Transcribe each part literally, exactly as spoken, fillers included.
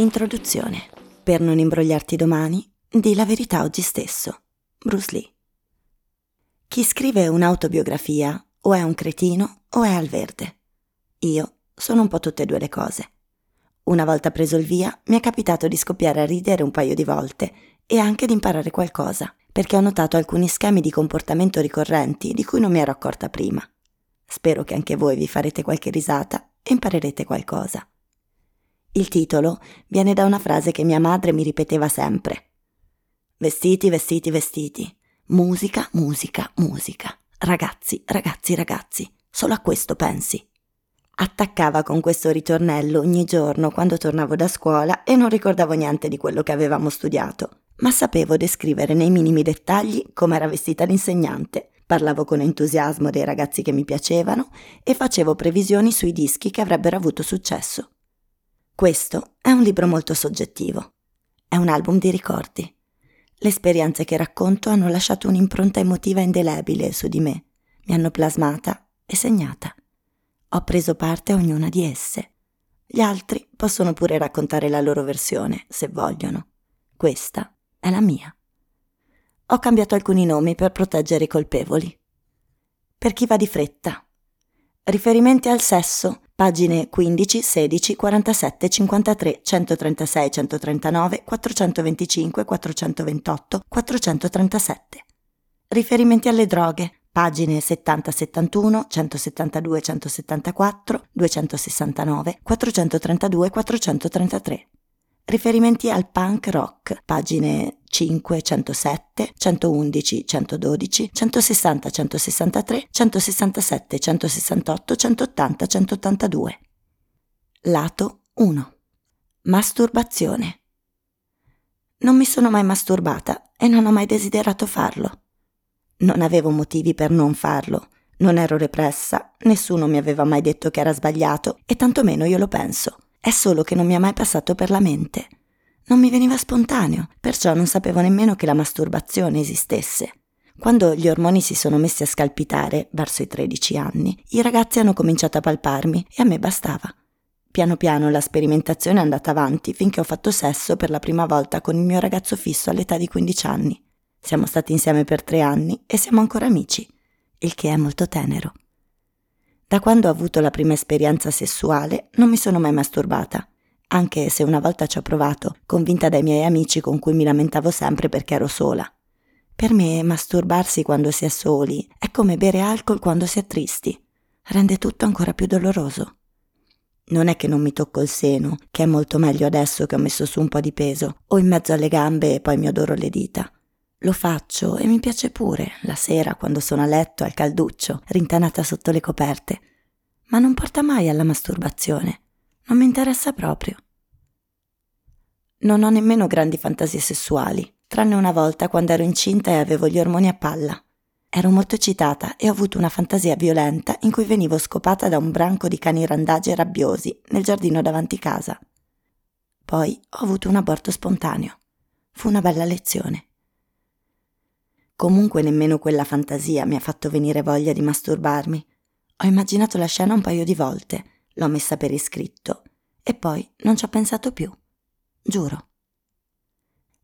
Introduzione. Per non imbrogliarti domani, di la verità oggi stesso. Bruce Lee. Chi scrive un'autobiografia o è un cretino o è al verde. Io sono un po' tutte e due le cose. Una volta preso il via, mi è capitato di scoppiare a ridere un paio di volte e anche di imparare qualcosa, perché ho notato alcuni schemi di comportamento ricorrenti di cui non mi ero accorta prima. Spero che anche voi vi farete qualche risata e imparerete qualcosa. Il titolo viene da una frase che mia madre mi ripeteva sempre. Vestiti, vestiti, vestiti. Musica, musica, musica. Ragazzi, ragazzi, ragazzi. Solo a questo pensi. Attaccava con questo ritornello ogni giorno quando tornavo da scuola e non ricordavo niente di quello che avevamo studiato, ma sapevo descrivere nei minimi dettagli come era vestita l'insegnante, parlavo con entusiasmo dei ragazzi che mi piacevano e facevo previsioni sui dischi che avrebbero avuto successo. Questo è un libro molto soggettivo. È un album di ricordi. Le esperienze che racconto hanno lasciato un'impronta emotiva indelebile su di me, mi hanno plasmata e segnata. Ho preso parte a ognuna di esse. Gli altri possono pure raccontare la loro versione, se vogliono. Questa è la mia. Ho cambiato alcuni nomi per proteggere i colpevoli. Per chi va di fretta. Riferimenti al sesso, pagine quindici, sedici, quarantasette, cinquantatré, centotrentasei, centotrentanove, quattrocentoventicinque, quattrocentoventotto, quattrocentotrentasette. Riferimenti alle droghe, pagine settanta, settantuno, centosettantadue, centosettantaquattro, duecentosettantanove, quattrocentotrentadue, quattrocentotrentatré. Riferimenti al punk rock, pagine cinque, centosette, centoundici, centododici, centosessanta, centosessantatré, centosessantasette, centosessantotto, centottanta, centottantadue. Lato uno. Masturbazione. Non mi sono mai masturbata e non ho mai desiderato farlo. Non avevo motivi per non farlo, non ero repressa, nessuno mi aveva mai detto che era sbagliato e tantomeno io lo penso. È solo che non mi è mai passato per la mente. Non mi veniva spontaneo, perciò non sapevo nemmeno che la masturbazione esistesse. Quando gli ormoni si sono messi a scalpitare, verso i tredici anni, i ragazzi hanno cominciato a palparmi e a me bastava. Piano piano la sperimentazione è andata avanti finché ho fatto sesso per la prima volta con il mio ragazzo fisso all'età di quindici anni. Siamo stati insieme per tre anni e siamo ancora amici, il che è molto tenero. Da quando ho avuto la prima esperienza sessuale non mi sono mai masturbata, anche se una volta ci ho provato, convinta dai miei amici con cui mi lamentavo sempre perché ero sola. Per me masturbarsi quando si è soli è come bere alcol quando si è tristi, rende tutto ancora più doloroso. Non è che non mi tocco il seno, che è molto meglio adesso che ho messo su un po' di peso, o in mezzo alle gambe e poi mi odoro le dita. Lo faccio e mi piace pure, la sera quando sono a letto al calduccio, rintanata sotto le coperte. Ma non porta mai alla masturbazione, non mi interessa proprio. Non ho nemmeno grandi fantasie sessuali, tranne una volta quando ero incinta e avevo gli ormoni a palla. Ero molto eccitata e ho avuto una fantasia violenta in cui venivo scopata da un branco di cani randagi e rabbiosi nel giardino davanti casa. Poi ho avuto un aborto spontaneo. Fu una bella lezione. Comunque nemmeno quella fantasia mi ha fatto venire voglia di masturbarmi. Ho immaginato la scena un paio di volte, l'ho messa per iscritto e poi non ci ho pensato più. Giuro.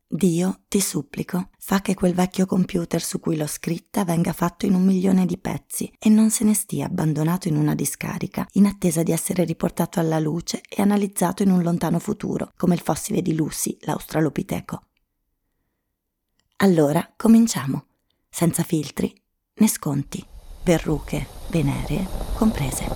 Dio, ti supplico, fa che quel vecchio computer su cui l'ho scritta venga fatto in un milione di pezzi e non se ne stia abbandonato in una discarica, in attesa di essere riportato alla luce e analizzato in un lontano futuro, come il fossile di Lucy, l'australopiteco. Allora cominciamo, senza filtri né sconti, verruche veneree comprese.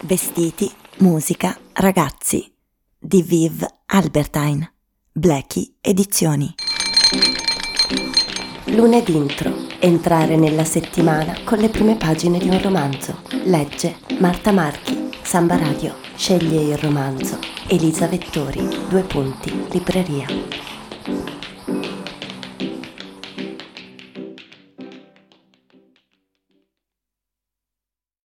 Vestiti, musica, ragazzi. Di Viv Albertine, Blackie Edizioni. Lunedìntro. Entrare nella settimana con le prime pagine di un romanzo. Legge Marta Marchi, Samba Radio. Sceglie il romanzo Elisa Vettori, due punti, libreria.